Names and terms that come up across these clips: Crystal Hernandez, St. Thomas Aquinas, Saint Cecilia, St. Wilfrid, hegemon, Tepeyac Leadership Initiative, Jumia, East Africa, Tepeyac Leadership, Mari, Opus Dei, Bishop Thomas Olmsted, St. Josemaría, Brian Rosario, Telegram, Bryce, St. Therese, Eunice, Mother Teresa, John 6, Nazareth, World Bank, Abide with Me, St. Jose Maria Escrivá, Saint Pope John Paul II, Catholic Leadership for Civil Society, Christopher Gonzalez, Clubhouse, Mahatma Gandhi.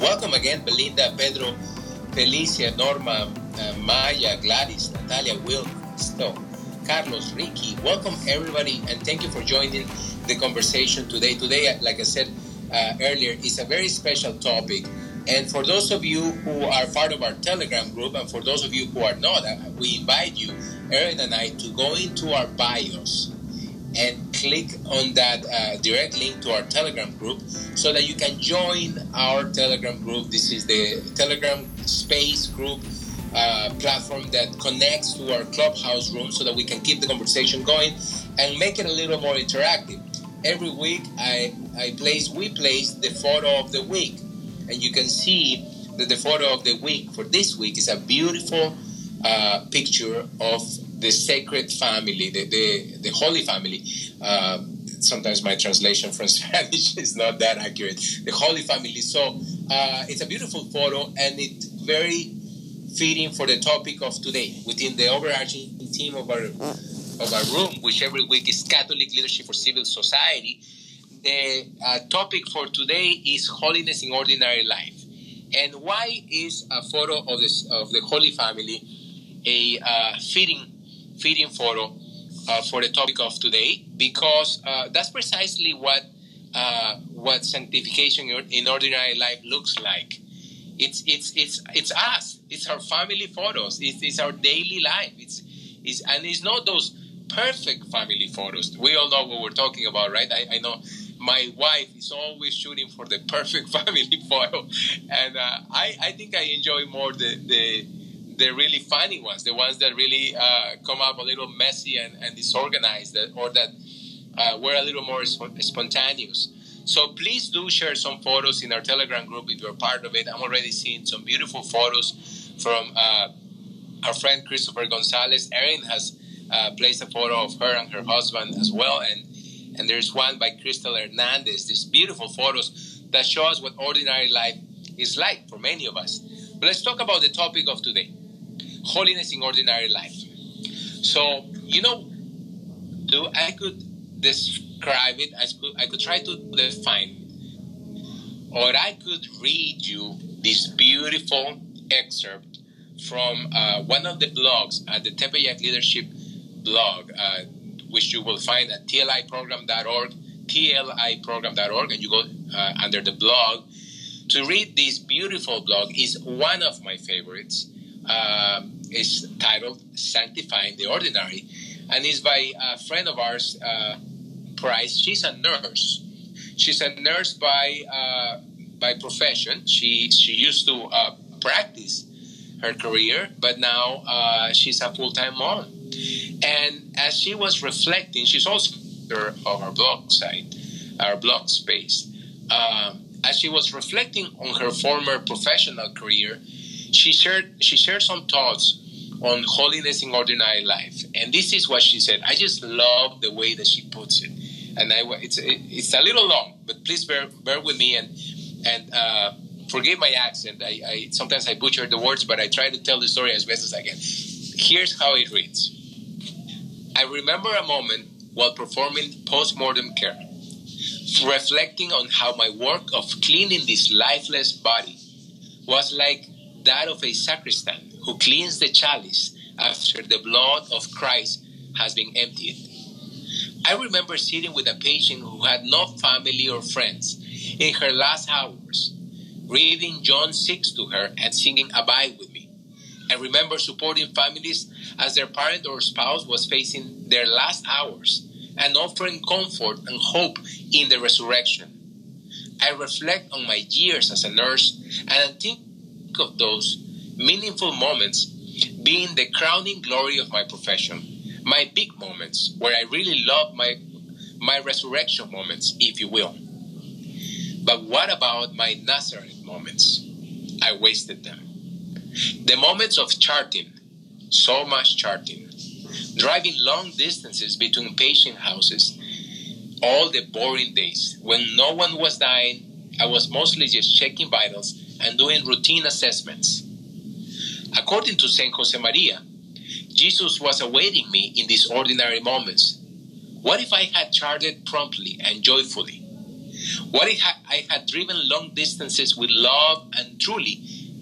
Welcome again, Belinda, Pedro, Felicia, Norma, Maya, Gladys, Natalia, Will, Stowe, Carlos, Ricky. Welcome, everybody, and thank you for joining the conversation today. Today, like I said earlier, is a very special topic. And for those of you who are part of our Telegram group, and for those of you who are not, we invite you, Erin and I, to go into our bios and click on that direct link to our Telegram group so that you can join our Telegram group. This is the Telegram space group platform that connects to our Clubhouse room so that we can keep the conversation going and make it a little more interactive. Every week we place the photo of the week, and you can see that the photo of the week for this week is a beautiful picture of the Sacred Family, the Holy Family. Sometimes my translation from Spanish is not that accurate. The Holy Family. So it's a beautiful photo, and it's very fitting for the topic of today within the overarching theme of our room, which every week is Catholic Leadership for Civil Society. The topic for today is holiness in ordinary life, and why is a photo of the Holy Family a fitting photo for the topic of today? Because that's precisely what sanctification in ordinary life looks like. It's us. It's our family photos. It's our daily life. And it's not those perfect family photos. We all know what we're talking about, right? I know my wife is always shooting for the perfect family photo, and I think I enjoy more the really funny ones, the ones that really come up a little messy and disorganized, or that were a little more spontaneous. So please do share some photos in our Telegram group if you're part of it. I'm already seeing some beautiful photos from our friend Christopher Gonzalez. Erin has placed a photo of her and her husband as well, and there's one by Crystal Hernandez. These beautiful photos that show us what ordinary life is like for many of us. But let's talk about the topic of today, holiness in ordinary life. So, I could describe it, I could try to define it, or I could read you this beautiful excerpt from one of the blogs at the Tepeyac Leadership blog, which you will find at TLIProgram.org, and you go under the blog to read this beautiful blog. Is one of my favorites. It's titled Sanctifying the Ordinary, and it's by a friend of ours, Bryce. She's a nurse. She's a nurse by profession. She used to practice her career, but now she's a full-time mom. And as she was reflecting, she's also of our blog site, our blog space. As she was reflecting on her former professional career, she shared some thoughts on holiness in ordinary life. And this is what she said. I just love the way that she puts it. And it's a little long, but please bear with me and forgive my accent. I sometimes I butcher the words, but I try to tell the story as best as I can. Here's how it reads. I remember a moment while performing post-mortem care, reflecting on how my work of cleaning this lifeless body was like that of a sacristan who cleans the chalice after the blood of Christ has been emptied. I remember sitting with a patient who had no family or friends in her last hours, reading John 6 to her and singing Abide with Me. I remember supporting families as their parent or spouse was facing their last hours and offering comfort and hope in the resurrection. I reflect on my years as a nurse and think of those meaningful moments being the crowning glory of my profession, my big moments where I really love my resurrection moments, if you will. But what about my Nazareth moments? I wasted them. The moments of charting, so much charting, driving long distances between patient houses, all the boring days. When no one was dying, I was mostly just checking vitals and doing routine assessments. According to St. Josemaría, Jesus was awaiting me in these ordinary moments. What if I had charted promptly and joyfully? What if I had driven long distances with love and truly,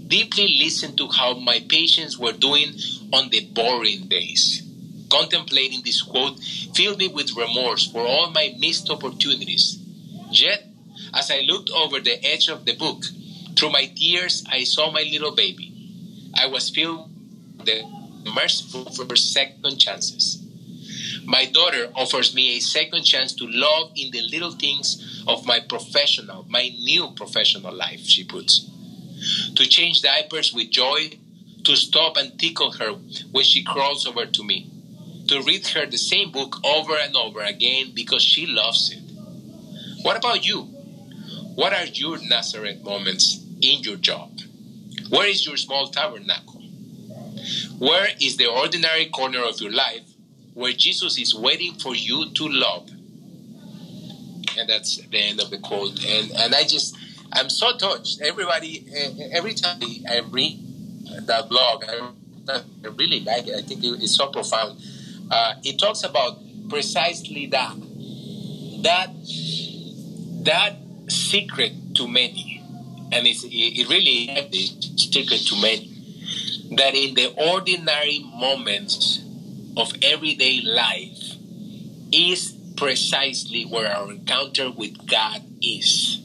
deeply listened to how my patients were doing on the boring days? Contemplating this quote filled me with remorse for all my missed opportunities. Yet, as I looked over the edge of the book, through my tears, I saw my little baby. I was filled with the merciful for second chances. My daughter offers me a second chance to love in the little things of my new professional life, she puts. To change diapers with joy, to stop and tickle her when she crawls over to me, to read her the same book over and over again because she loves it. What about you? What are your Nazareth moments in your job? Where is your small tabernacle? Where is the ordinary corner of your life where Jesus is waiting for you to love? And that's the end of the quote. And I'm so touched. Everybody, every time I read that blog, I really like it. I think it's so profound. It talks about precisely that secret to many, and it really is secret to many, that in the ordinary moments of everyday life is precisely where our encounter with God is.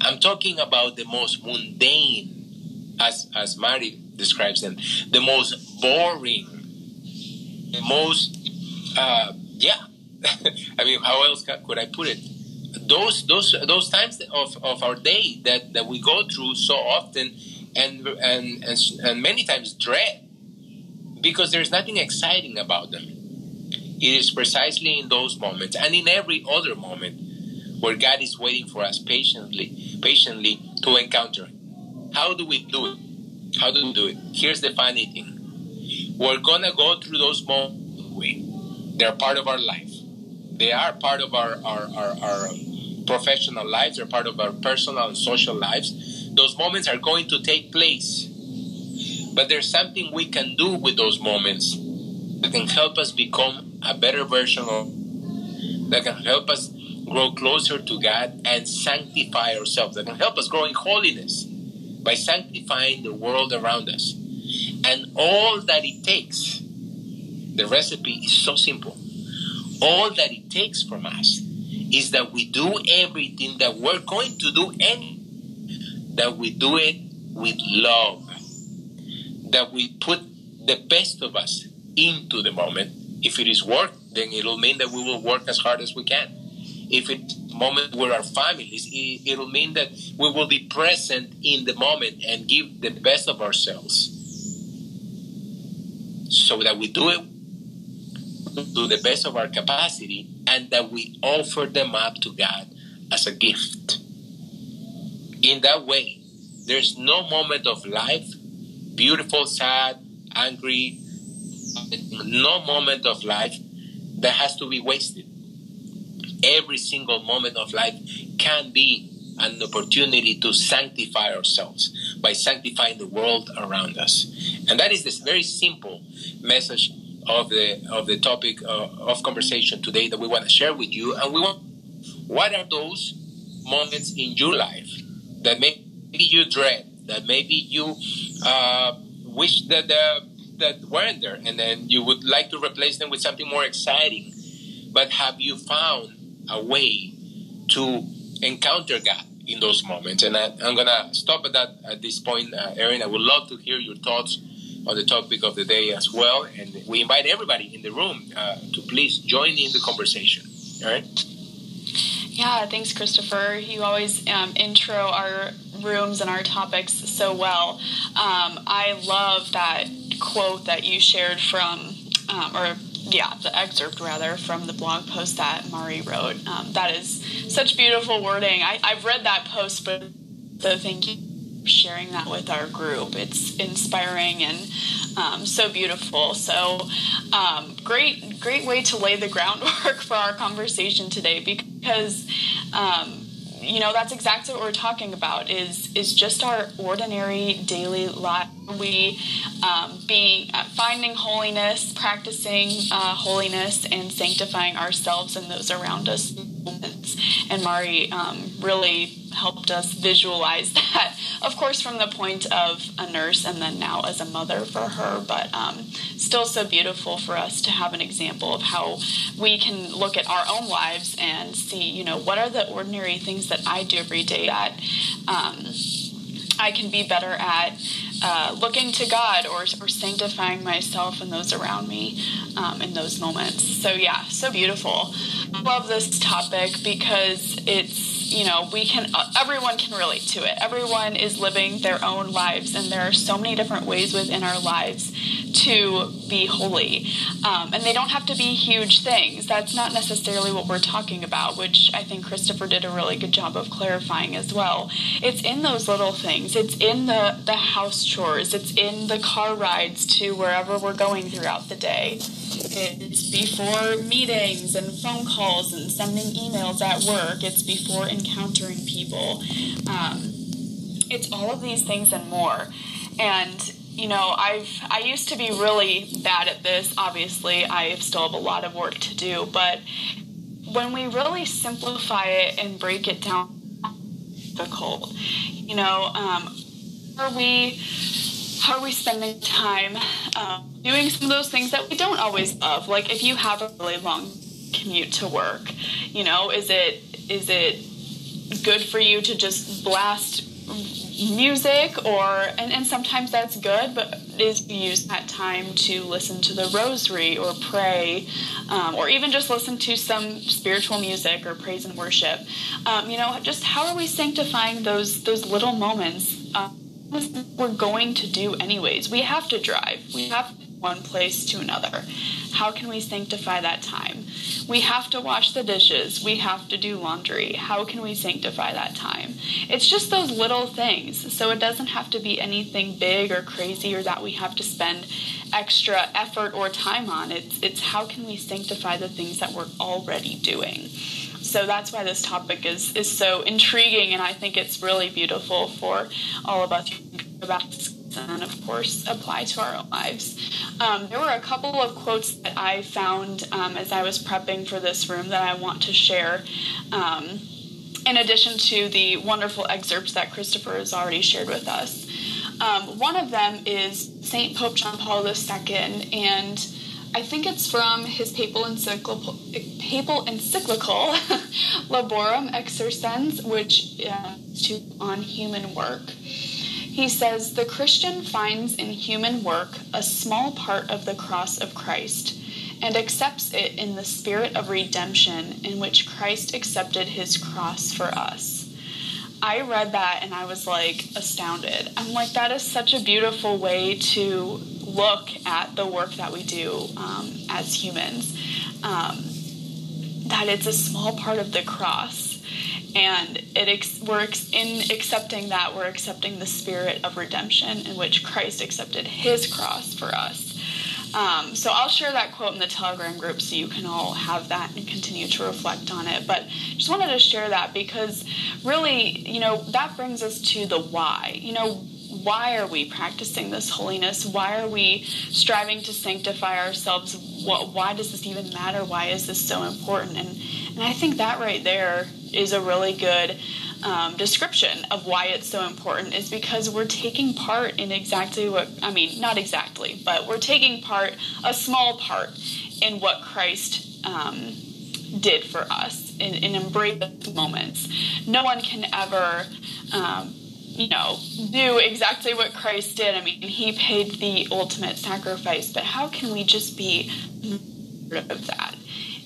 I'm talking about the most mundane, as Mari describes them, the most boring, the most, I mean, how else could I put it? Those times of our day that we go through so often and many times dread because there's nothing exciting about them. It is precisely in those moments and in every other moment where God is waiting for us patiently to encounter Him. How do we do it? Here's the funny thing. We're going to go through those moments. They're part of our life. They are part of our professional lives. They're part of our personal and social lives. Those moments are going to take place. But there's something we can do with those moments that can help us become a better version of, that can help us grow closer to God and sanctify ourselves, that can help us grow in holiness by sanctifying the world around us. And all that it takes, the recipe is so simple. All that it takes from us is that we do everything that we're going to do and that we do it with love, that we put the best of us into the moment. If it is work, then it'll mean that we will work as hard as we can. If it's the moment with our families, it'll mean that we will be present in the moment and give the best of ourselves so that we do it to the best of our capacity and that we offer them up to God as a gift. In that way, there's no moment of life, beautiful, sad, angry, no moment of life that has to be wasted. Every single moment of life can be an opportunity to sanctify ourselves by sanctifying the world around us. And that is this very simple message of the topic of conversation today that we want to share with you. And we want, what are those moments in your life that maybe you dread, that maybe you wish that weren't there, and then you would like to replace them with something more exciting? But have you found a way to encounter God in those moments? And I'm going to stop at that at this point, Erin. I would love to hear your thoughts on the topic of the day as well. And we invite everybody in the room to please join in the conversation. All right? Yeah, thanks, Christopher. You always intro our rooms and our topics so well. I love that quote that you shared from, the excerpt, rather, from the blog post that Mari wrote. That is such beautiful wording. I've read that post, but so thank you for sharing that with our group. It's inspiring and so beautiful. So great way to lay the groundwork for our conversation today, because that's exactly what we're talking about is just our ordinary daily life. We be finding holiness, practicing holiness, and sanctifying ourselves and those around us And Mari really helped us visualize that, of course, from the point of a nurse and then now as a mother for her, but still so beautiful for us to have an example of how we can look at our own lives and see, you know, what are the ordinary things that I do every day that I can be better at looking to God or sanctifying myself and those around me in those moments. So, yeah, so beautiful. I love this topic because it's, you know, we can, everyone can relate to it. Everyone is living their own lives, and there are so many different ways within our lives to be holy. And they don't have to be huge things. That's not necessarily what we're talking about, which I think Christopher did a really good job of clarifying as well. It's in those little things. It's in the house chores. It's in the car rides to wherever we're going throughout the day. It's before meetings and phone calls and sending emails at work. It's before encountering people. It's all of these things and more. And you know, I used to be really bad at this. Obviously, I still have a lot of work to do. But when we really simplify it and break it down, it's difficult. You know, how are we spending time doing some of those things that we don't always love? Like if you have a really long commute to work, you know, is it good for you to just blast music, and sometimes that's good, but is use that time to listen to the rosary or pray, or even just listen to some spiritual music or praise and worship. You know, just how are we sanctifying those little moments we're going to do anyways? We have to drive. We have to one place to another. How can we sanctify that time? We have to wash the dishes. We have to do laundry. How can we sanctify that time? It's just those little things. So it doesn't have to be anything big or crazy or that we have to spend extra effort or time on. It's how can we sanctify the things that we're already doing? So that's why this topic is so intriguing, and I think it's really beautiful for all of us to think about, and of course apply to our own lives. There were a couple of quotes that I found as I was prepping for this room that I want to share, in addition to the wonderful excerpts that Christopher has already shared with us. One of them is Saint Pope John Paul II, and I think it's from his papal encyclical Laborum Exercens, which is on human work. He says, "The Christian finds in human work a small part of the cross of Christ and accepts it in the spirit of redemption in which Christ accepted his cross for us." I read that and I was like astounded. I'm like, that is such a beautiful way to look at the work that we do as humans, that it's a small part of the cross. And in accepting that, we're accepting the spirit of redemption in which Christ accepted his cross for us. So I'll share that quote in the Telegram group so you can all have that and continue to reflect on it. But just wanted to share that because really, you know, that brings us to the why. You know, why are we practicing this holiness? Why are we striving to sanctify ourselves? Why does this even matter? Why is this so important? And I think that right there is a really good description of why it's so important, is because we're taking part in exactly what, I mean, not exactly, but we're taking part, a small part, in what Christ did for us in embracing those moments. No one can ever, you know, do exactly what Christ did. I mean, he paid the ultimate sacrifice, but how can we just be part of that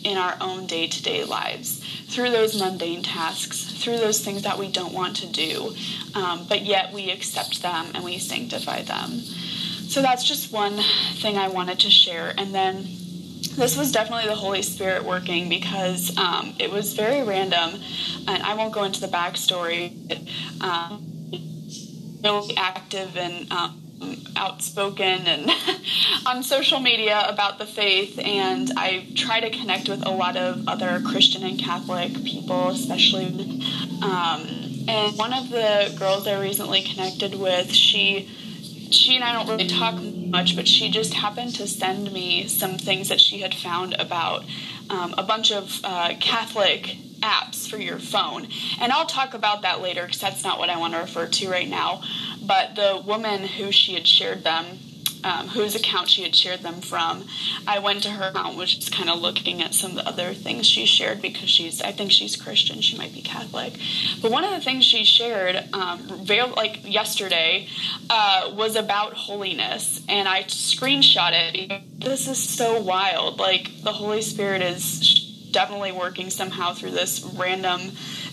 in our own day-to-day lives, through those mundane tasks, through those things that we don't want to do, but yet we accept them and we sanctify them? So that's just one thing I wanted to share. And then this was definitely the Holy Spirit working, because it was very random, and I won't go into the backstory, but really active and outspoken and on social media about the faith, and I try to connect with a lot of other Christian and Catholic people, especially. And one of the girls I recently connected with, she and I don't really talk much, but she just happened to send me some things that she had found about a bunch of Catholic apps for your phone. And I'll talk about that later because that's not what I want to refer to right now. But the woman who she had shared them, whose account she had shared them from, I went to her account, which is kind of looking at some of the other things she shared because I think she's Christian. She might be Catholic. But one of the things she shared, like yesterday, was about holiness. And I screenshot it because this is so wild. Like, the Holy Spirit is definitely working somehow through this random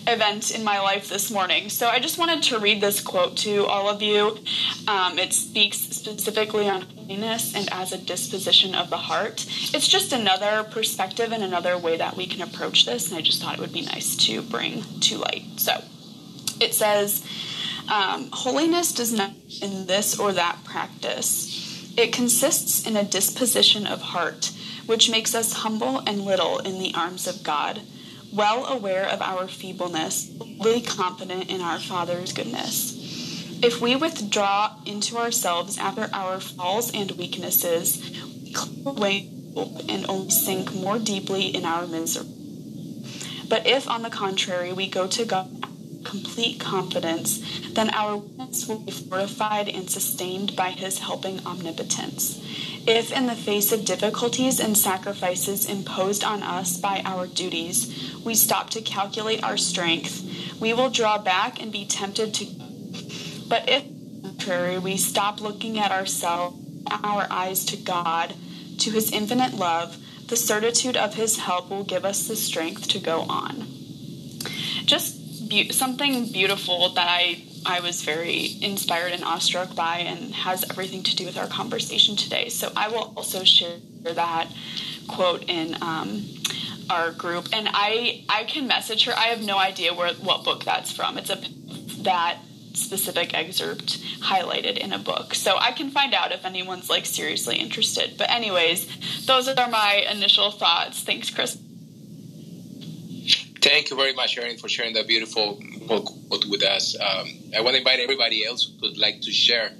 event in my life this morning. So I just wanted to read this quote to all of you. It speaks specifically on holiness and as a disposition of the heart. It's just another perspective and another way that we can approach this, and I just thought it would be nice to bring to light. So it says, holiness does not in this or that practice. It consists in a disposition of heart, which makes us humble and little in the arms of God, well aware of our feebleness, fully confident in our Father's goodness. If we withdraw into ourselves after our falls and weaknesses, we cling away and only sink more deeply in our misery. But if, on the contrary, we go to God with complete confidence, then our weakness will be fortified and sustained by His helping omnipotence. If in the face of difficulties and sacrifices imposed on us by our duties, we stop to calculate our strength, we will draw back and be tempted to. But if, on the contrary, we stop looking at ourselves, our eyes to God, to His infinite love, the certitude of His help will give us the strength to go on. Just something beautiful that I was very inspired and awestruck by, and has everything to do with our conversation today. So I will also share that quote in our group. And I can message her. I have no idea what book that's from. It's that specific excerpt highlighted in a book. So I can find out if anyone's, like, seriously interested. But anyways, those are my initial thoughts. Thanks, Chris. Thank you very much, Erin, for sharing that beautiful quote with us. I want to invite everybody else who would like to share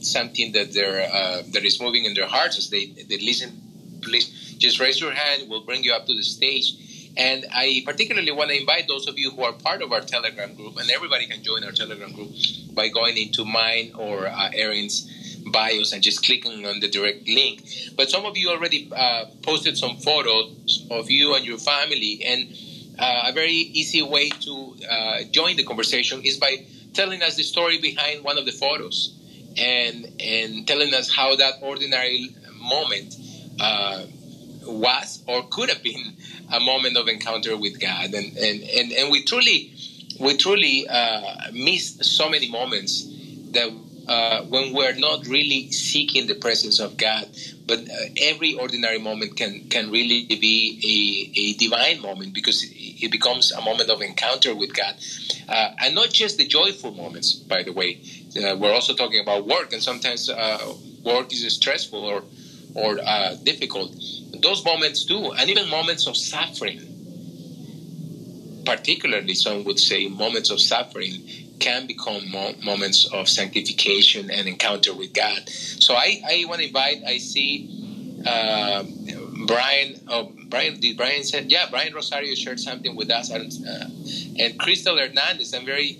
something that that is moving in their hearts as they listen. Please just raise your hand. We'll bring you up to the stage. And I particularly want to invite those of you who are part of our Telegram group, and everybody can join our Telegram group by going into mine or Erin's bios and just clicking on the direct link. But some of you already posted some photos of you and your family, and a very easy way to join the conversation is by telling us the story behind one of the photos, and telling us how that ordinary moment was or could have been a moment of encounter with God. And we truly miss so many moments that when we're not really seeking the presence of God. But every ordinary moment can really be a divine moment, because it becomes a moment of encounter with God. And not just the joyful moments, by the way. We're also talking about work, and sometimes work is stressful or difficult. Those moments too, and even moments of suffering. Particularly, some would say, moments of suffering can become moments of sanctification and encounter with God. So I want to invite, I see Brian said, yeah, Brian Rosario shared something with us. And Crystal Hernandez, I'm very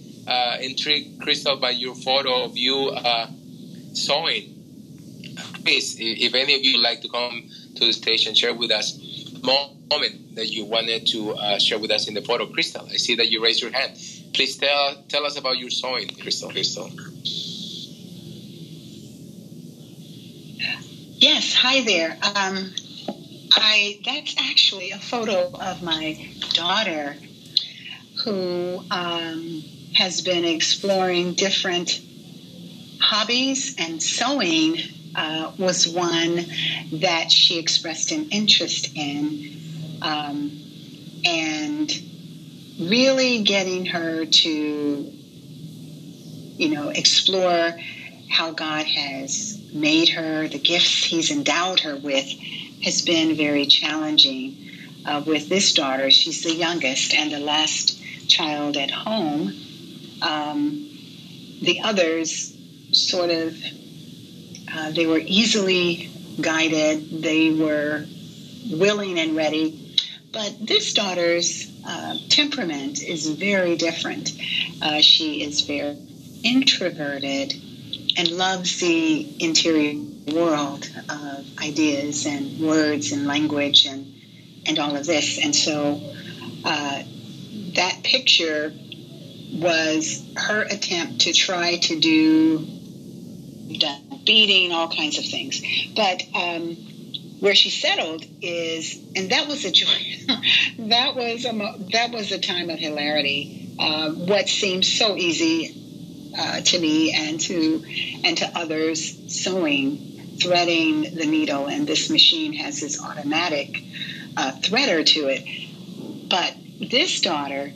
intrigued, Crystal, by your photo of you sewing. Please, if any of you would like to come to the stage and share with us moment that you wanted to share with us in the photo. Crystal, I see that you raised your hand. Please tell us about your sewing, Crystal. Yes, hi there. That's actually a photo of my daughter, who has been exploring different hobbies, and sewing was one that she expressed an interest in, and really getting her to, explore how God has made her, the gifts He's endowed her with, has been very challenging with this daughter. She's the youngest and the last child at home. The others sort of, they were easily guided. They were willing and ready. But this daughter's temperament is very different. She is very introverted and loves the interior world of ideas and words and language and all of this. And so that picture was her attempt to try to do beading, all kinds of things. But where she settled is, and that was a joy. that was a time of hilarity. What seemed so easy to me and to others, sewing, threading the needle, and this machine has this automatic threader to it. But this daughter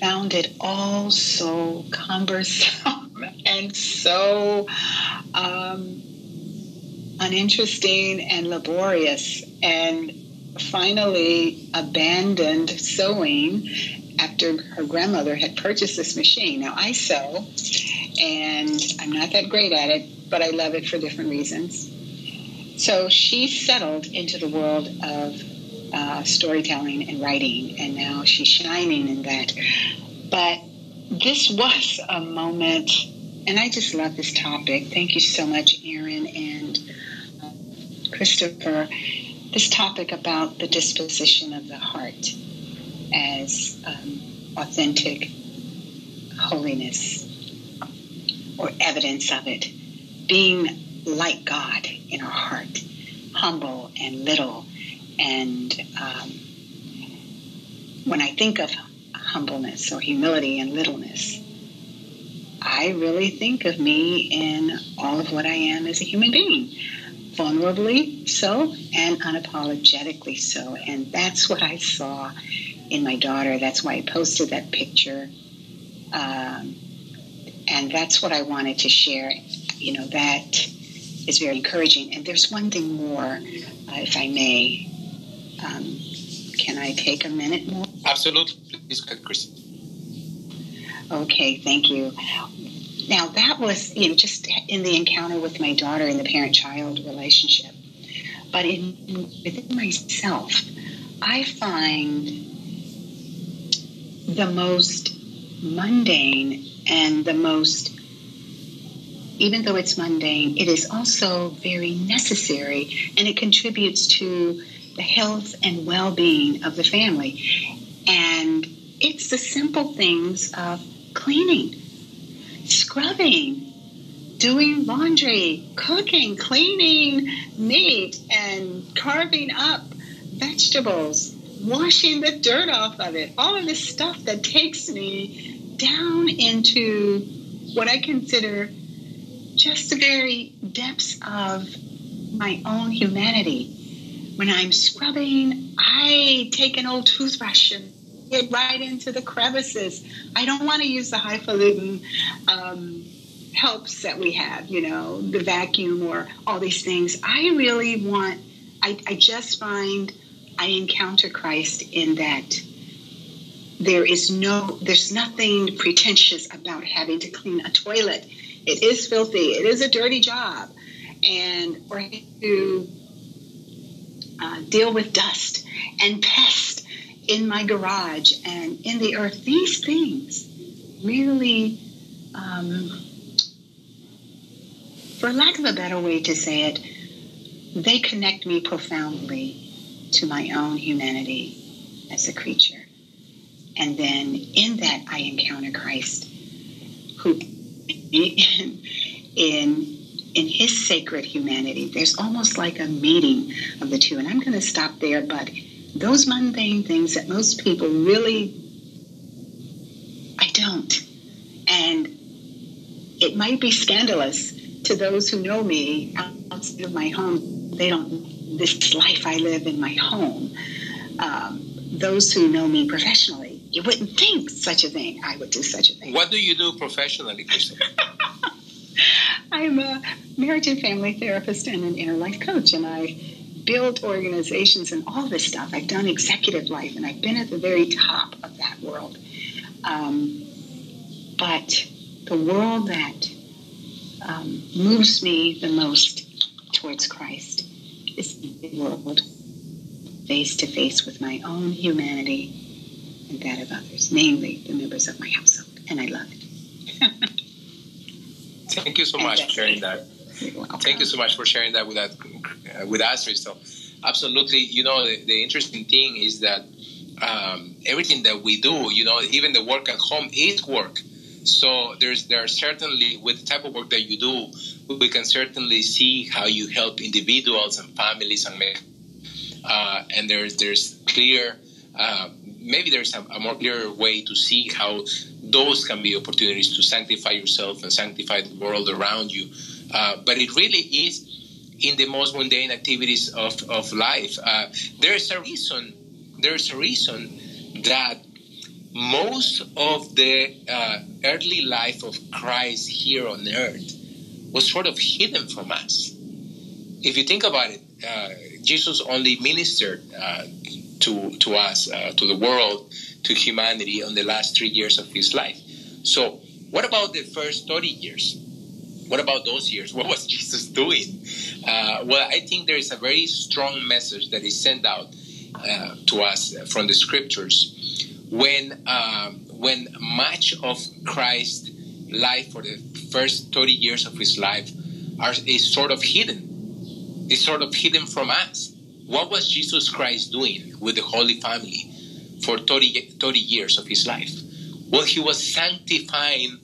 found it all so cumbersome and so uninteresting and laborious, and finally abandoned sewing after her grandmother had purchased this machine. Now, I sew, and I'm not that great at it, but I love it for different reasons. So she settled into the world of storytelling and writing, and now she's shining in that. But this was a moment, and I just love this topic. Thank you so much, Erin and Christopher. This topic about the disposition of the heart as authentic holiness or evidence of it, being like God in our heart, humble and little. And when I think of humbleness or humility and littleness, I really think of me in all of what I am as a human being. Vulnerably so, and unapologetically so. And that's what I saw in my daughter. That's why I posted that picture. And that's what I wanted to share. You know, that is very encouraging. And there's one thing more, if I may. Can I take a minute more? Absolutely. Please, Kristen. Okay, thank you. Now, that was, you know, just in the encounter with my daughter in the parent-child relationship. But within myself, I find the most mundane and the most, even though it's mundane, it is also very necessary, and it contributes to the health and well-being of the family. And it's the simple things of cleaning, scrubbing, doing laundry, cooking, cleaning meat, and carving up vegetables, washing the dirt off of it, all of this stuff that takes me down into what I consider just the very depths of my own humanity. When I'm scrubbing, I take an old toothbrush and get right into the crevices. I don't want to use the highfalutin helps that we have, you know, the vacuum or all these things. I really want, I just find I encounter Christ in that there's nothing pretentious about having to clean a toilet. It is filthy. It is a dirty job. And or to deal with dust and pests in my garage and in the earth. These things really, for lack of a better way to say it, they connect me profoundly to my own humanity as a creature. And then in that, I encounter Christ, who in his sacred humanity, there's almost like a meeting of the two. And I'm going to stop there, but those mundane things that most people really, I don't. And it might be scandalous to those who know me outside of my home. They don't, this life I live in my home. Those who know me professionally, you wouldn't think such a thing. I would do such a thing. What do you do professionally, Christopher? I'm a marriage and family therapist and an inner life coach, and I build organizations and all this stuff. I've done executive life, and I've been at the very top of that world. But the world that moves me the most towards Christ is the world face to face with my own humanity and that of others, mainly the members of my household. And I love it. Thank you so much for sharing that. Thank you so much for sharing that with us, Crystal. Absolutely. You know, the interesting thing is that everything that we do, you know, even the work at home is work. So there are certainly, with the type of work that you do, we can certainly see how you help individuals and families and men. And there's clear, maybe there's a more clearer way to see how those can be opportunities to sanctify yourself and sanctify the world around you. But it really is in the most mundane activities of life. There's a reason that most of the early life of Christ here on earth was sort of hidden from us. If you think about it, Jesus only ministered to us, to the world, to humanity on the last 3 years of his life. So what about the first 30 years? What about those years? What was Jesus doing? Well, I think there is a very strong message that is sent out to us from the scriptures. When much of Christ's life for the first 30 years of his life is sort of hidden. It's sort of hidden from us. What was Jesus Christ doing with the Holy Family for 30 years of his life? Well, he was sanctifying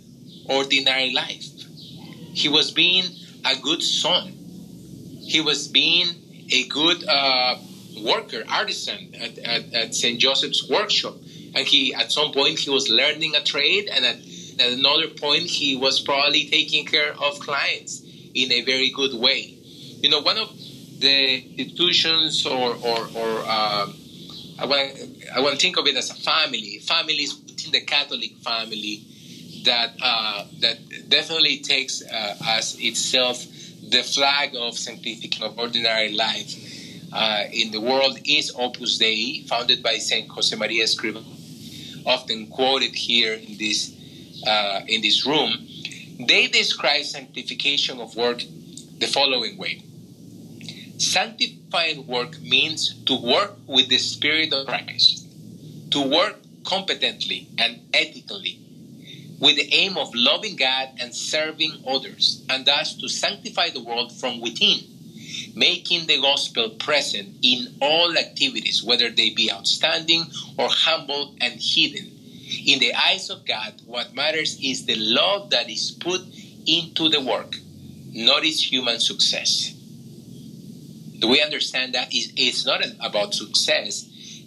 ordinary life. He was being a good son. He was being a good worker, artisan at St. Joseph's workshop. And he, at some point, he was learning a trade. And at another point, he was probably taking care of clients in a very good way. You know, one of the institutions or I want to think of it as a family. Families within the Catholic family that definitely takes as itself the flag of sanctification of ordinary life in the world is Opus Dei, founded by Saint Jose Maria Escrivá, often quoted here in this room. They describe sanctification of work the following way. Sanctifying work means to work with the Spirit of Christ, to work competently and ethically, with the aim of loving God and serving others, and thus to sanctify the world from within, making the gospel present in all activities, whether they be outstanding or humble and hidden. In the eyes of God, what matters is the love that is put into the work, not its human success. Do we understand that? It's not about success,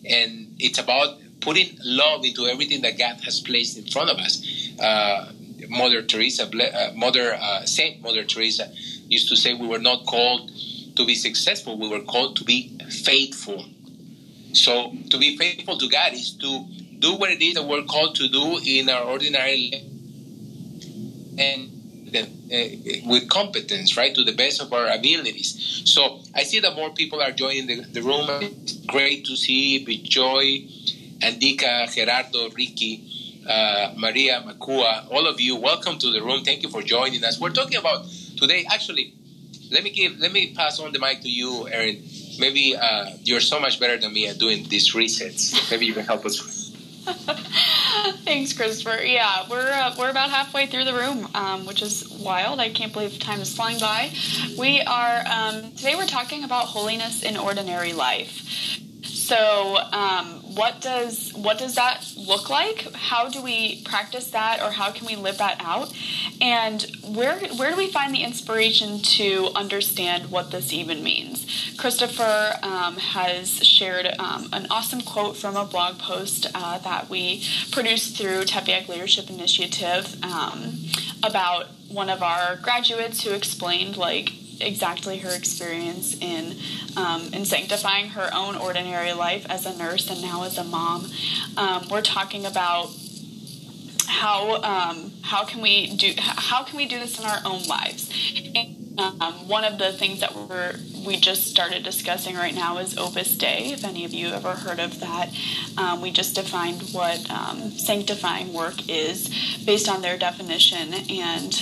and it's about putting love into everything that God has placed in front of us. Saint Mother Teresa used to say we were not called to be successful, we were called to be faithful. So to be faithful to God is to do what it is that we're called to do in our ordinary life, and with competence, right, to the best of our abilities. So I see that more people are joining the room. It's great to see Bijoy, Andika, Gerardo, Ricky, Maria, Makua, all of you. Welcome to the room. Thank you for joining us. We're talking about today. Actually, let me pass on the mic to you, Erin. Maybe you're so much better than me at doing these resets. Maybe you can help us. Thanks, Christopher. Yeah, we're about halfway through the room, which is wild. I can't believe time is flying by. We are today. We're talking about holiness in ordinary life. So, what does that look like? How do we practice that, or how can we live that out? And where do we find the inspiration to understand what this even means? Christopher has shared an awesome quote from a blog post that we produced through Tepeyac Leadership Initiative about one of our graduates who explained exactly her experience in sanctifying her own ordinary life as a nurse and now as a mom. We're talking about how can we do this in our own lives. And, one of the things that we're we just started discussing right now is Opus Dei, if any of you ever heard of that. We just defined what sanctifying work is based on their definition, and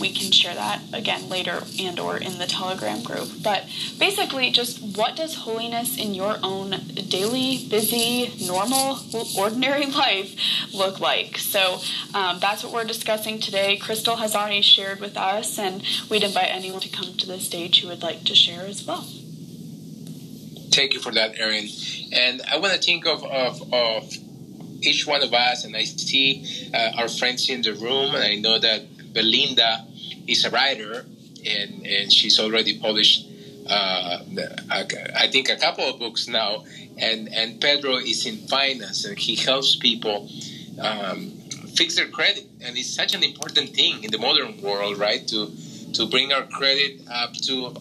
we can share that again later and or in the Telegram group. But basically, just what does holiness in your own daily, busy, normal, ordinary life look like? So that's what we're discussing today. Crystal has already shared with us, and we'd invite anyone to come to the stage who would like to share as well. Thank you for that, Erin. And I want to think of each one of us, and I see our friends in the room, and I know that Belinda is a writer, and she's already published, I think, a couple of books now, and Pedro is in finance, and he helps people fix their credit, and it's such an important thing in the modern world, right, to bring our credit up to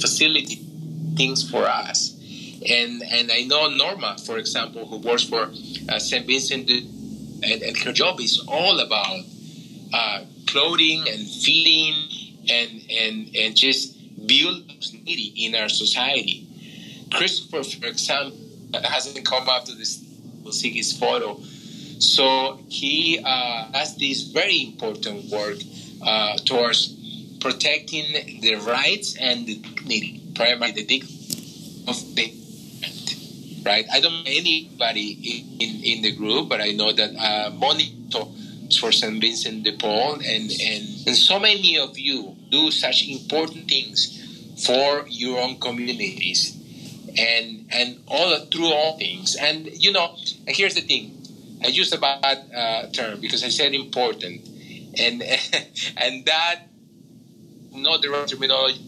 facility things for us. And I know Norma, for example, who works for St. Vincent, and her job is all about clothing and feeding and just build needy in our society. Christopher, for example, hasn't come up to this. We'll see his photo. So he has this very important work towards protecting the rights and the dignity, primarily the dignity of the parent, right? I don't know anybody in the group, but I know that Monito for St. Vincent de Paul, and so many of you do such important things for your own communities, and all through all things. And, you know, here's the thing. I used a bad term because I said important, and that not the right terminology.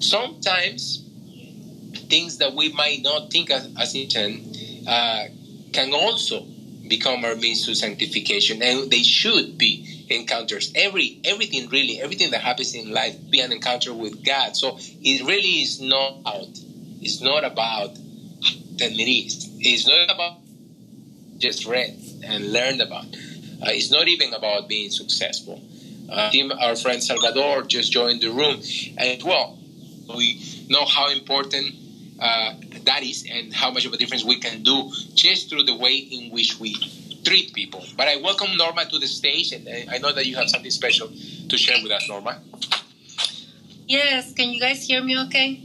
Sometimes things that we might not think as important can also become our means to sanctification, and they should be encounters. Everything that happens in life be an encounter with God. So it really is not out. It's not about the needs. It's not about just read and learned about. It's not even about being successful. Our friend Salvador just joined the room, and well, we know how important that is and how much of a difference we can do just through the way in which we treat people. But I welcome Norma to the stage, and I know that you have something special to share with us, Norma. Yes, can you guys hear me okay?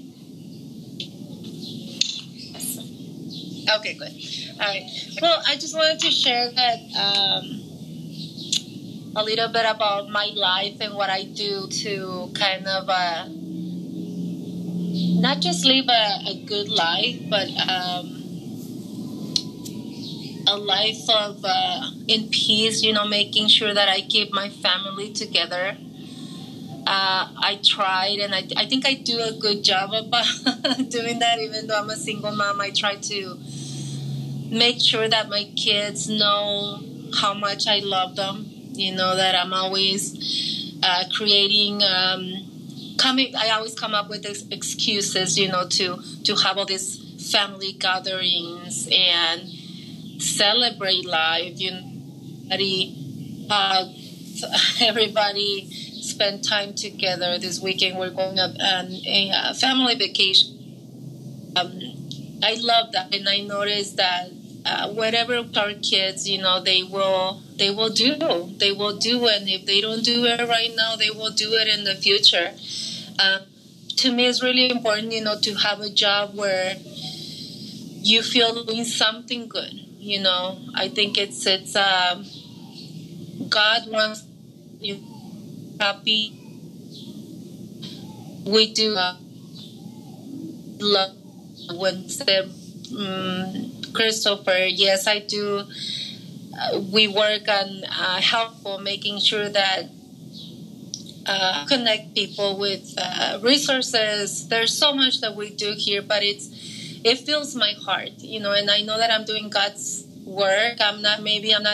Okay, good. All right. Well, I just wanted to share that a little bit about my life and what I do to kind of not just live a good life, but a life of in peace, you know, making sure that I keep my family together. I tried, and I think I do a good job about doing that. Even though I'm a single mom, I try to make sure that my kids know how much I love them. You know, that I'm always creating, I always come up with excuses, you know, to have all these family gatherings and celebrate life. You know, everybody spend time together. This weekend we're going on a family vacation. I love that, and I noticed that whatever our kids, you know, they will do, and if they don't do it right now, they will do it in the future. To me, it's really important, you know, to have a job where you feel doing something good. You know, I think it's God wants you happy. We do love when Christopher, yes, I do. We work on helpful, making sure that connect people with resources. There's so much that we do here, but it fills my heart, you know. And I know that I'm doing God's work. I'm not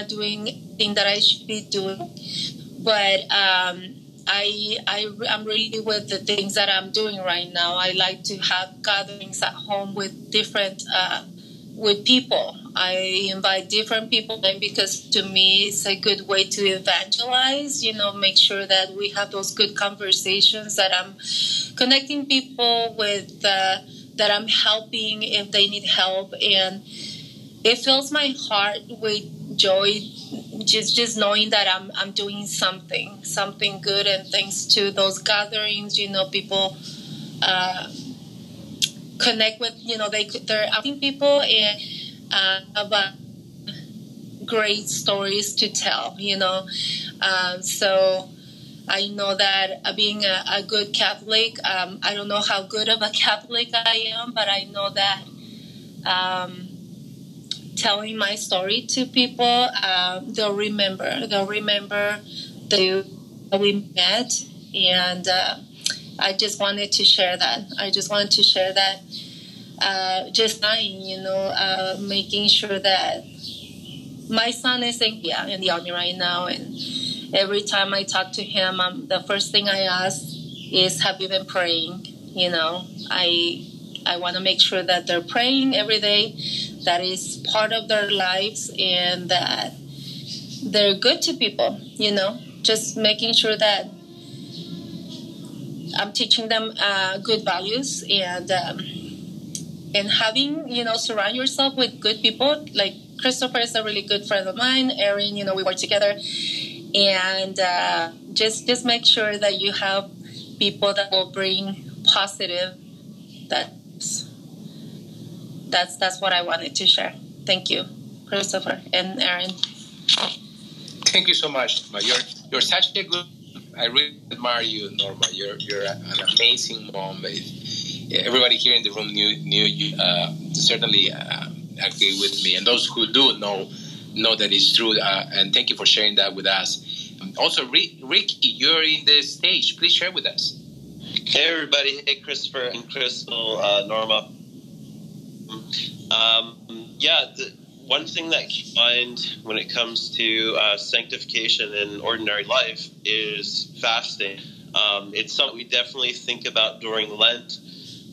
doing thing that I should be doing, but I'm really with the things that I'm doing right now. I like to have gatherings at home with different with people. I invite different people in because to me it's a good way to evangelize, you know, make sure that we have those good conversations, that I'm connecting people with, that I'm helping if they need help. And it fills my heart with joy, just knowing that I'm doing something good. And thanks to those gatherings, you know, people connect with, you know, they're helping people and about great stories to tell, you know. So I know that being a good Catholic, I don't know how good of a Catholic I am, but I know that telling my story to people, they'll remember that we met. And I just wanted to share that. Just dying, you know, making sure that my son is in the army right now, and every time I talk to him, the first thing I ask is, have you been praying? You know, I want to make sure that they're praying every day, that is part of their lives, and that they're good to people, you know, just making sure that I'm teaching them good values. And and having, you know, surround yourself with good people. Like Christopher is a really good friend of mine. Erin, you know, we work together. And just make sure that you have people that will bring positive. That's what I wanted to share. Thank you, Christopher and Erin. Thank you so much, Norma. You're such a good. I really admire you, Norma. You're an amazing mom. Everybody here in the room knew you. Certainly agree with me, and those who do know that it's true. And thank you for sharing that with us. Also, Ricky, you're in the stage. Please share with us. Hey, everybody. Hey, Christopher and Crystal, Norma. One thing that I keep in mind when it comes to sanctification in ordinary life is fasting. It's something we definitely think about during Lent.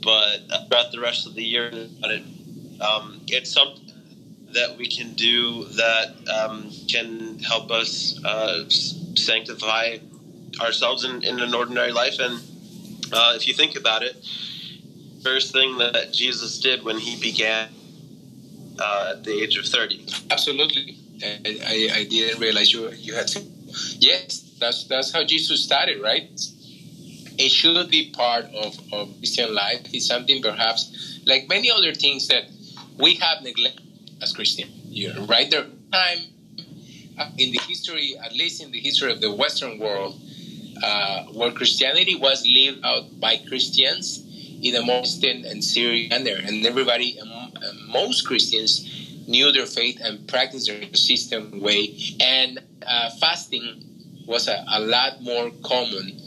But throughout the rest of the year, it's something that we can do that can help us sanctify ourselves in an ordinary life. And if you think about it, first thing that Jesus did when he began at the age of 30. Absolutely. I didn't realize you had to. Yes, that's how Jesus started, right? It should be part of Christian life. It's something perhaps like many other things that we have neglected as Christians. Yeah. Right? There time in the history, at least in the history of the Western world, where Christianity was lived out by Christians in a more distant and serious manner. And everybody, most Christians, knew their faith and practiced their consistent way. And fasting was a lot more common.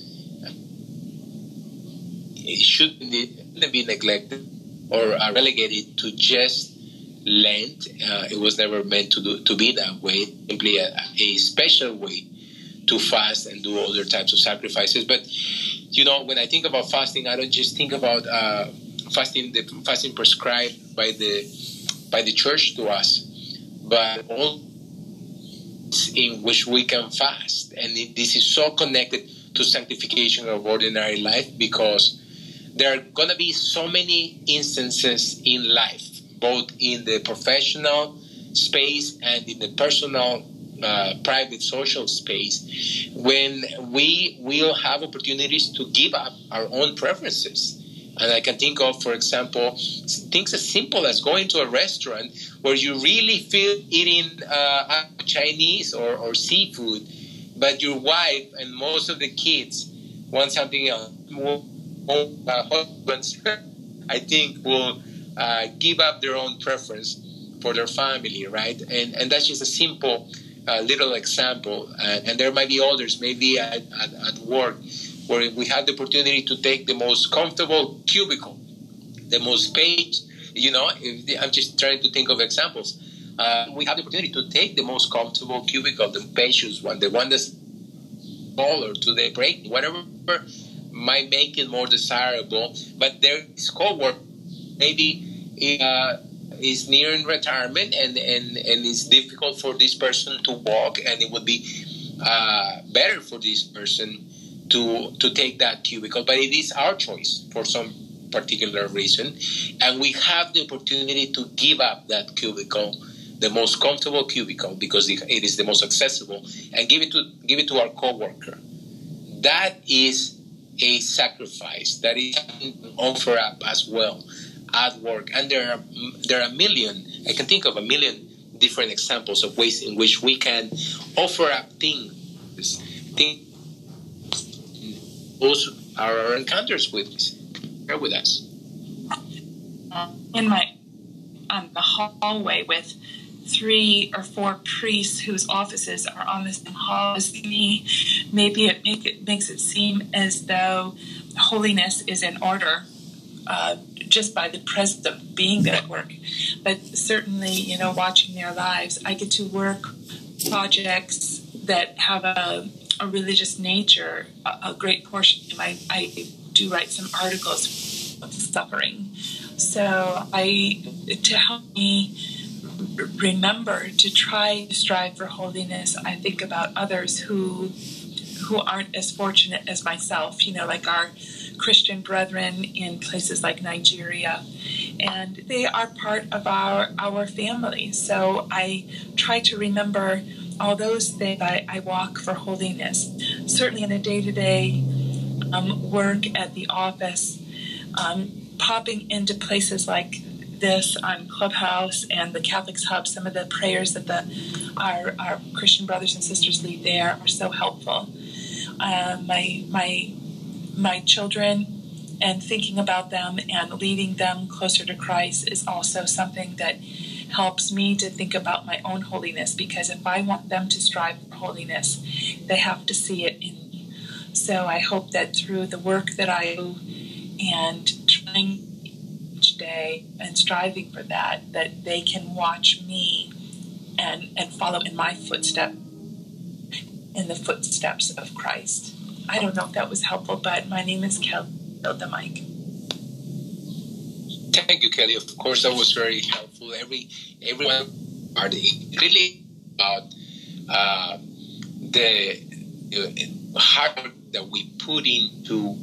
It shouldn't be neglected or relegated to just Lent. It was never meant to be that way. Simply a special way to fast and do other types of sacrifices. But you know, when I think about fasting, I don't just think about fasting prescribed by the church to us, but all in which we can fast, and this is so connected to sanctification of ordinary life, because there are going to be so many instances in life, both in the professional space and in the personal, private, social space, when we will have opportunities to give up our own preferences. And I can think of, for example, things as simple as going to a restaurant where you really feel eating Chinese or seafood, but your wife and most of the kids want something else. Husbands, I think, will give up their own preference for their family, right? And that's just a simple little example. And there might be others, maybe at work, where we have the opportunity to take the most comfortable cubicle, the most space. You know, I'm just trying to think of examples. We have the opportunity to take the most comfortable cubicle, the spacious one, the one that's smaller to the break, whatever might make it more desirable. But there is co-work, maybe is nearing retirement, and it's difficult for this person to walk, and it would be better for this person to take that cubicle. But it is our choice for some particular reason, and we have the opportunity to give up that cubicle, the most comfortable cubicle, because it is the most accessible, and give it to our coworker. That is a sacrifice that is offered up as well at work, and there are a million. I can think of a million different examples of ways in which we can offer up things also our encounters with us. In my the hallway with 3 or 4 priests whose offices are on the same hall as me, maybe it makes it seem as though holiness is in order just by the presence of being there at work. But certainly, watching their lives, I get to work projects that have a religious nature, a great portion. I do write some articles of suffering. So to help me remember to try to strive for holiness, I think about others who aren't as fortunate as myself, like our Christian brethren in places like Nigeria, and they are part of our family. So I try to remember all those things. I walk for holiness, certainly in a day-to-day work at the office, popping into places like this on Clubhouse and the Catholics Hub. Some of the prayers that our Christian brothers and sisters lead there are so helpful. My children, and thinking about them and leading them closer to Christ is also something that helps me to think about my own holiness, because if I want them to strive for holiness, they have to see it in me. So I hope that through the work that I do and trying each day and striving for that they can watch me and follow in my footsteps, in the footsteps of Christ. I don't know if that was helpful, but my name is Kelly. Build the mic. Thank you, Kelly. Of course, that was very helpful. Everyone are really about the hard work that we put into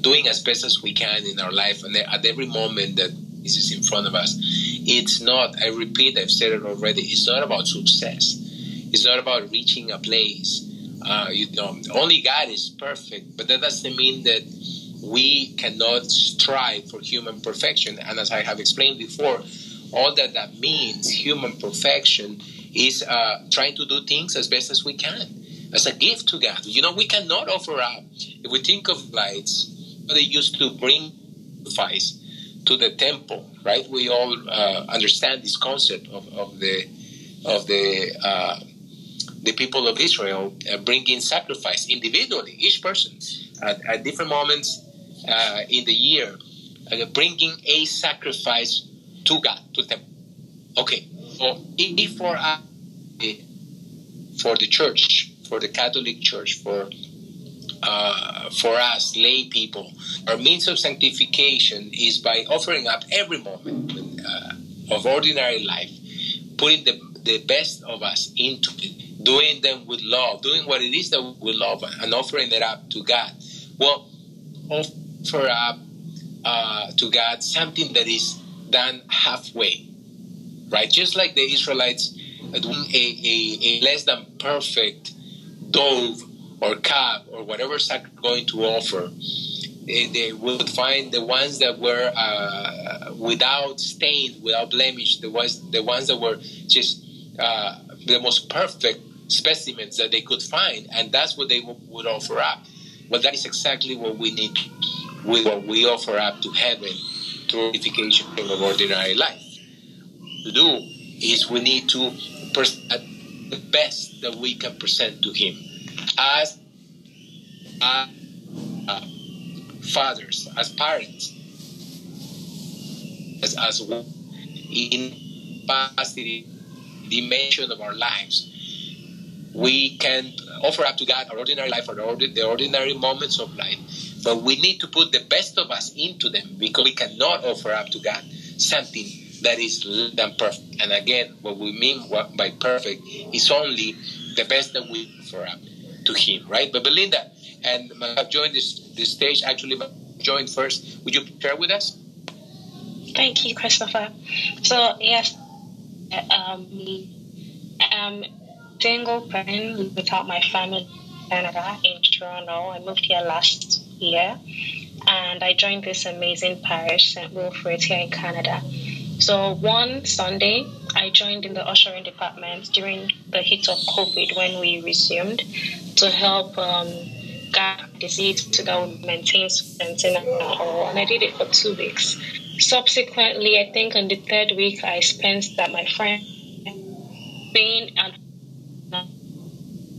doing as best as we can in our life, and at every moment that this is in front of us. It's not, I repeat, I've said it already, it's not about success. It's not about reaching a place. Only God is perfect, but that doesn't mean that we cannot strive for human perfection. And as I have explained before, all that means, human perfection, is trying to do things as best as we can, as a gift to God. We cannot offer up. If we think of lights, they used to bring sacrifice to the temple, right? We all understand this concept of the people of Israel bringing sacrifice individually, each person, at different moments in the year, bringing a sacrifice to God, to them. Okay, so if for the church, for the Catholic Church, for us lay people, our means of sanctification is by offering up every moment of ordinary life, putting the best of us into it, doing them with love, doing what it is that we love, and offering it up to God. Well, offer up to God something that is done halfway, right? Just like the Israelites doing a less than perfect dove or calf or whatever sacrifice going to offer, they would find the ones that were without stain, without blemish, the ones that were just the most perfect specimens that they could find, and that's what they would offer up. Well, that is exactly what we need with what we offer up to heaven through purification of ordinary life. What to do is we need to present the best that we can present to Him as fathers, as parents, as well, in the dimension of our lives. We can offer up to God our ordinary life, or the ordinary moments of life, but we need to put the best of us into them, because we cannot offer up to God something that is less than perfect. And again, what we mean by perfect is only the best that we offer up to Him, right? But Belinda, and I've joined this stage, actually joined first. Would you share with us? Thank you, Christopher. So, yes, I'm single parent without my family in Canada, in Toronto. I moved here last year, and I joined this amazing parish, St. Wilfrid, here in Canada. So one Sunday, I joined in the ushering department during the heat of COVID when we resumed to help guard disease so that would maintain and I did it for 2 weeks. Subsequently, I think on the third week, I spent that my friend being at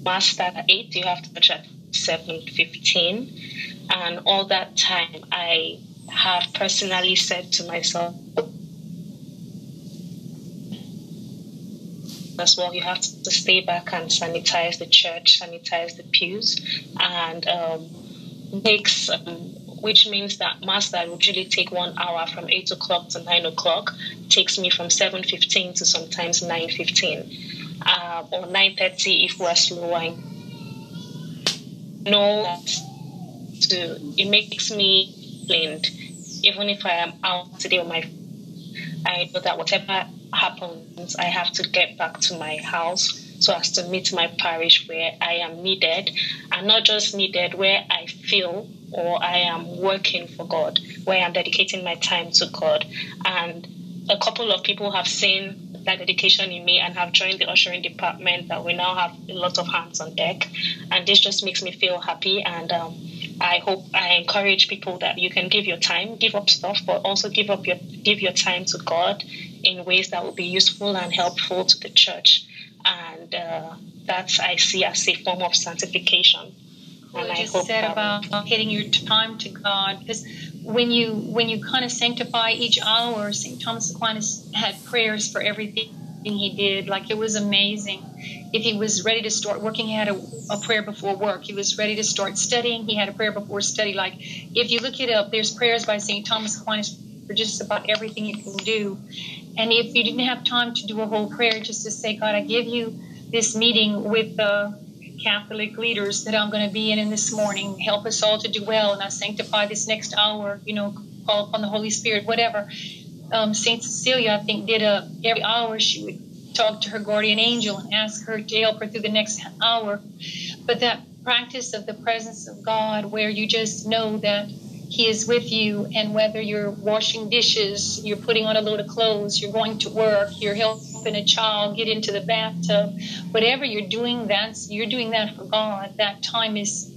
Mass at 8, you have to watch at 7:15. And all that time, I have personally said to myself, as well, you have to stay back and sanitize the church, sanitize the pews, and which means that Mass that would usually take 1 hour from 8 o'clock to 9 o'clock takes me from 7:15 to sometimes 9:15 or 9:30 if we're slow. It makes me blamed. Even if I am out today on my phone, I know that whatever happens, I have to get back to my house so as to meet my parish where I am needed, and not just needed, where I feel or I am working for God, where I am dedicating my time to God. And a couple of people have seen that dedication in me and have joined the ushering department that we now have a lot of hands on deck. And this just makes me feel happy. And I hope, I encourage people that you can give your time, give up stuff, but also give your time to God in ways that will be useful and helpful to the church. And that's, I see, as a form of sanctification. What and you I just hope said about dedicating your time to God, because when you kind of sanctify each hour, St. Thomas Aquinas had prayers for everything he did. Like, it was amazing. If he was ready to start working, he had a prayer before work. He was ready to start studying, he had a prayer before study. Like, if you look it up, there's prayers by St. Thomas Aquinas for just about everything you can do. And if you didn't have time to do a whole prayer, just to say, God, I give you this meeting with the Catholic leaders that I'm going to be in this morning. Help us all to do well, and I sanctify this next hour, call upon the Holy Spirit, whatever. Saint Cecilia, I think, did every hour she would talk to her guardian angel and ask her to help her through the next hour. But that practice of the presence of God, where you just know that He is with you, and whether you're washing dishes, you're putting on a load of clothes, you're going to work, you're helping a child get into the bathtub, whatever you're doing, you're doing that for God. That time is,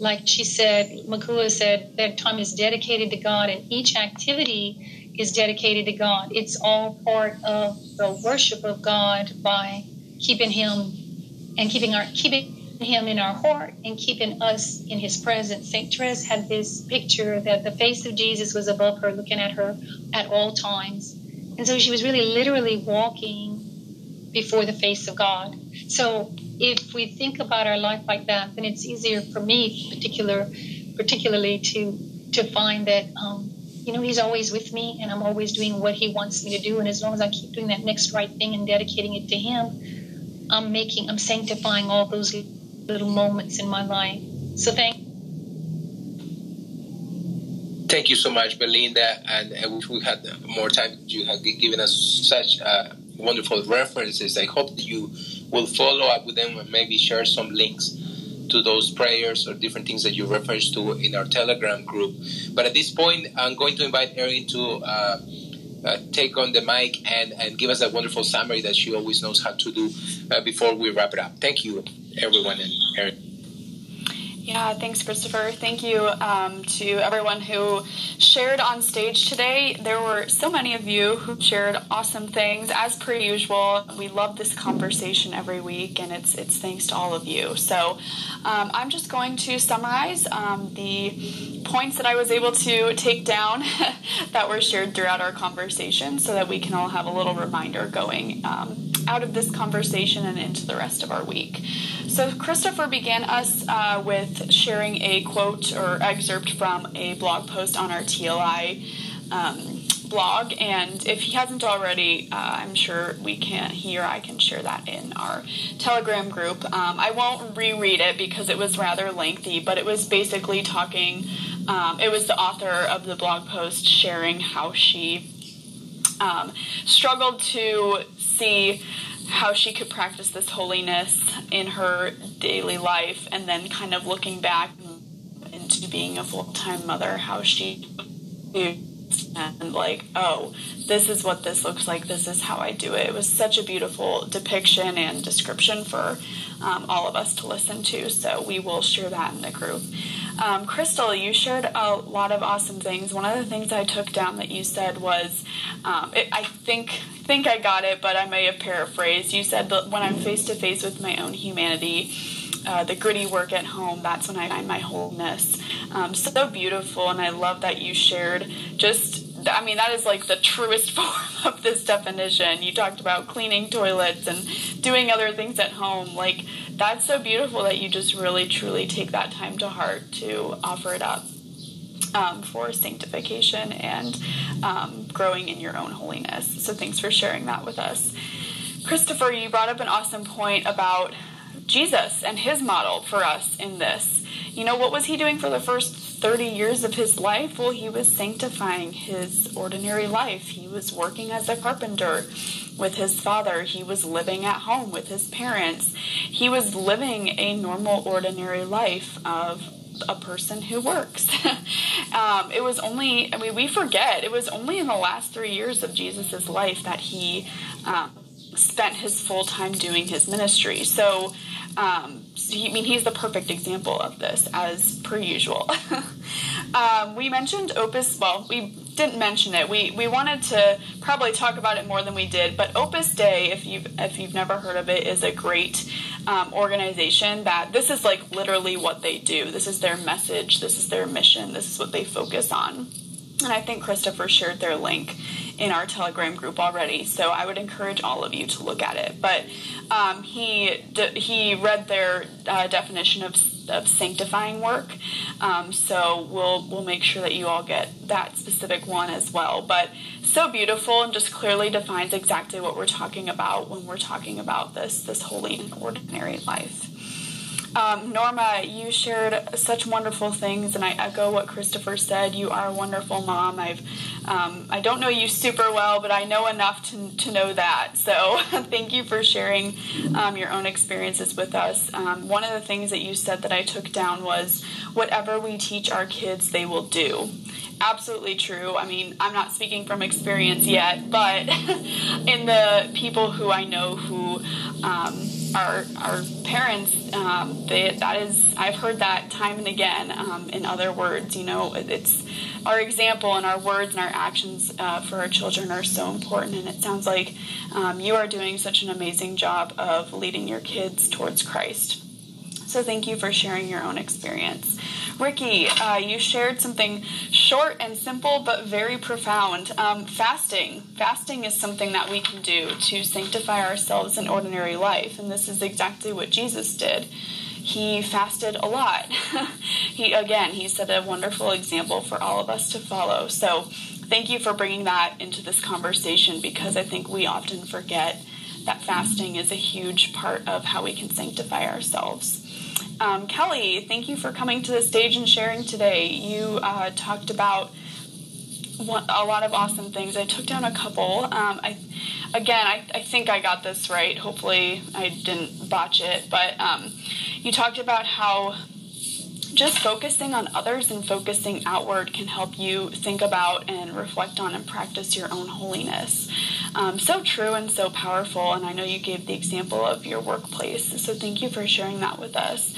like she said, Makua said, that time is dedicated to God, and each activity is dedicated to God. It's all part of the worship of God by keeping Him and keeping Him in our heart and keeping us in His presence. St. Therese had this picture that the face of Jesus was above her, looking at her at all times. And so she was really literally walking before the face of God. So if we think about our life like that, then it's easier for me particularly to find that, He's always with me, and I'm always doing what He wants me to do. And as long as I keep doing that next right thing and dedicating it to Him, I'm sanctifying all those little moments in my life. So thank you so much, Belinda, and I wish we had more time. You have given us such wonderful references. I hope that you will follow up with them and maybe share some links to those prayers or different things that you referenced to in our Telegram group. But at this point, I'm going to invite Erin to take on the mic and give us a wonderful summary that she always knows how to do before we wrap it up. Thank you, everyone, and Erin. Yeah, thanks, Christopher. Thank you to everyone who shared on stage today. There were so many of you who shared awesome things. As per usual, we love this conversation every week, and it's thanks to all of you. So I'm just going to summarize the points that I was able to take down that were shared throughout our conversation so that we can all have a little reminder going out of this conversation and into the rest of our week. So Christopher began us with sharing a quote or excerpt from a blog post on our TLI blog, and if he hasn't already, I'm sure I can share that in our Telegram group. I won't reread it because it was rather lengthy, but it was basically talking, it was the author of the blog post sharing how she struggled to see how she could practice this holiness in her daily life, and then kind of looking back into being a full-time mother, how she and like, oh, this is what this looks like, this is how I do it. It was such a beautiful depiction and description for all of us to listen to, so we will share that in the group. Crystal, you shared a lot of awesome things. One of the things I took down that you said was, I think I got it, but I may have paraphrased. You said that when I'm face-to-face with my own humanity, the gritty work at home, that's when I find my wholeness. So beautiful, and I love that you shared just, I mean, that is like the truest form of this definition. You talked about cleaning toilets and doing other things at home. Like, that's so beautiful that you just really, truly take that time to heart to offer it up for sanctification and growing in your own holiness. So thanks for sharing that with us. Christopher, you brought up an awesome point about Jesus and his model for us in this. You know, what was he doing for the first 30 years of his life? Well, he was sanctifying his ordinary life. He was working as a carpenter with his father. He was living at home with his parents. He was living a normal, ordinary life of a person who works. It was only, I mean, we forget, it was only in the last 3 years of Jesus's life that he spent his full time doing his ministry. So, he's the perfect example of this, as per usual. We mentioned Opus, well, we didn't mention it. We wanted to probably talk about it more than we did, but Opus Dei, if you've never heard of it, is a great organization that this is like literally what they do. This is their message. This is their mission. This is what they focus on. And I think Christopher shared their link in our Telegram group already, so I would encourage all of you to look at it. But he read their definition of sanctifying work, so we'll make sure that you all get that specific one as well. But so beautiful, and just clearly defines exactly what we're talking about when we're talking about this holy and ordinary life. Norma, you shared such wonderful things, and I echo what Christopher said. You are a wonderful mom. I don't know you super well, but I know enough to know that. So thank you for sharing your own experiences with us. One of the things that you said that I took down was, whatever we teach our kids, they will do. Absolutely true. I mean, I'm not speaking from experience yet, but in the people who I know who our parents, I've heard that time and again in other words. You know, it's our example and our words and our actions for our children are so important. And it sounds like you are doing such an amazing job of leading your kids towards Christ. So thank you for sharing your own experience. Ricky, you shared something short and simple but very profound. Fasting. Fasting is something that we can do to sanctify ourselves in ordinary life, and this is exactly what Jesus did. He fasted a lot. He set a wonderful example for all of us to follow. So thank you for bringing that into this conversation, because I think we often forget that fasting is a huge part of how we can sanctify ourselves. Kelly, thank you for coming to the stage and sharing today. You talked about a lot of awesome things. I took down a couple. I think I got this right. Hopefully I didn't botch it. But you talked about how just focusing on others and focusing outward can help you think about and reflect on and practice your own holiness. So true and so powerful, and I know you gave the example of your workplace, so thank you for sharing that with us.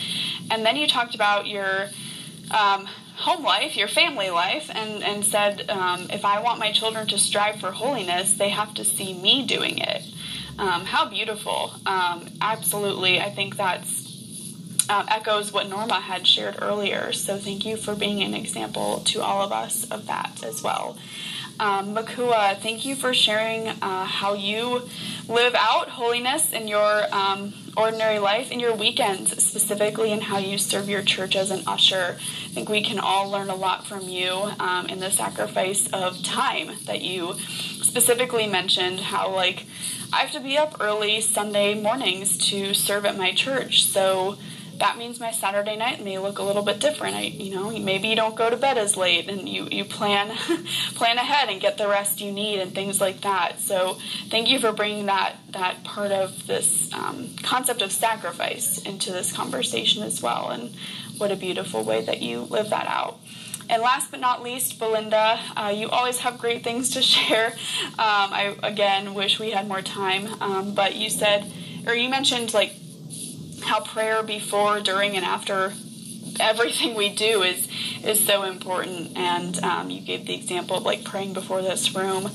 And then you talked about your home life, your family life, and said, if I want my children to strive for holiness, they have to see me doing it. How beautiful. Absolutely. I think that's echoes what Norma had shared earlier, so thank you for being an example to all of us of that as well. Makua, thank you for sharing how you live out holiness in your ordinary life, in your weekends specifically, and how you serve your church as an usher. I think we can all learn a lot from you in the sacrifice of time that you specifically mentioned, how, like, I have to be up early Sunday mornings to serve at my church, so that means my Saturday night may look a little bit different. Maybe you don't go to bed as late, and you plan ahead and get the rest you need and things like that. So thank you for bringing that part of this concept of sacrifice into this conversation as well, and what a beautiful way that you live that out. And last but not least, Belinda, you always have great things to share. I, again, wish we had more time, but you mentioned, like, how prayer before, during, and after everything we do is so important. And you gave the example of, like, praying before this room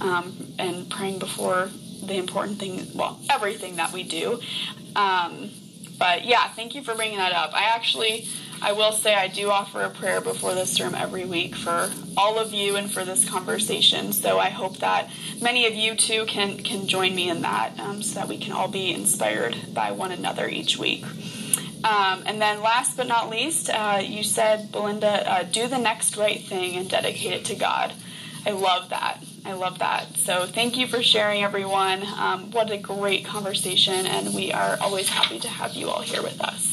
and praying before the important thing, well, everything that we do. But, yeah, thank you for bringing that up. I will say I do offer a prayer before this room every week for all of you and for this conversation. So I hope that many of you, too, can join me in that so that we can all be inspired by one another each week. And then last but not least, you said, Belinda, do the next right thing and dedicate it to God. I love that. So thank you for sharing, everyone. What a great conversation, and we are always happy to have you all here with us.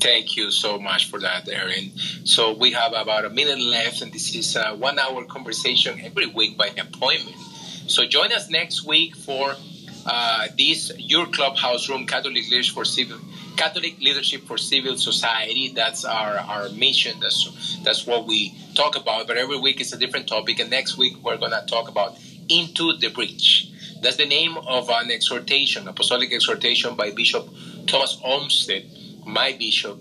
Thank you so much for that, Erin. So we have about a minute left, and this is a one-hour conversation every week by appointment. So join us next week for your Clubhouse room, Catholic Leadership for Civil Society. That's our mission. That's what we talk about. But every week it's a different topic, and next week we're going to talk about Into the Breach. That's the name of an exhortation, apostolic exhortation by Bishop Thomas Olmsted, my bishop,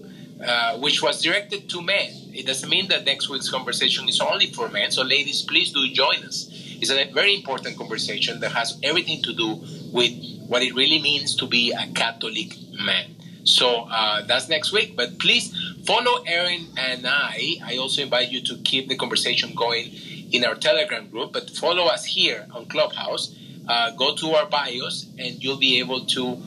which was directed to men. It doesn't mean that next week's conversation is only for men. So, ladies, please do join us. It's a very important conversation that has everything to do with what it really means to be a Catholic man. So that's next week. But please follow Erin and I. I also invite you to keep the conversation going in our Telegram group, but follow us here on Clubhouse. Go to our bios, and you'll be able to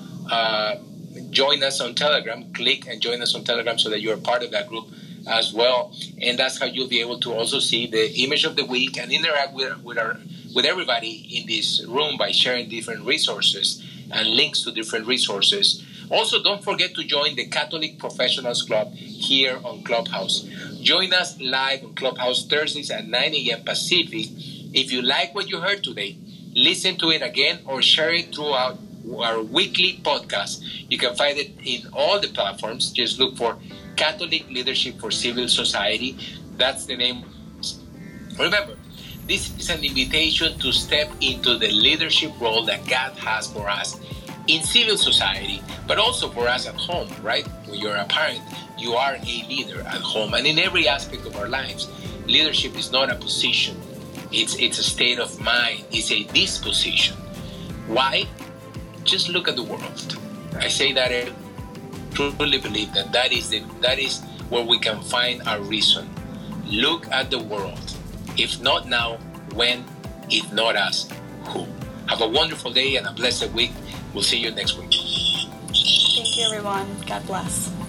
join us on Telegram. Click and join us on Telegram so that you're part of that group as well. And that's how you'll be able to also see the image of the week and interact with everybody in this room by sharing different resources and links to different resources. Also, don't forget to join the Catholic Professionals Club here on Clubhouse. Join us live on Clubhouse Thursdays at 9 a.m. Pacific. If you like what you heard today, listen to it again or share it throughout our weekly podcast. You can find it in all the platforms. Just look for Catholic Leadership for Civil Society. That's the name. Remember, this is an invitation to step into the leadership role that God has for us in civil society, but also for us at home, right? When you're a parent, you are a leader at home and in every aspect of our lives. Leadership is not a position. It's a state of mind. It's a disposition. Why? Just look at the world. I say that I truly believe that is where we can find our reason. Look at the world. If not now, when? If not us, who? Have a wonderful day and a blessed week. We'll see you next week. Thank you, everyone. God bless.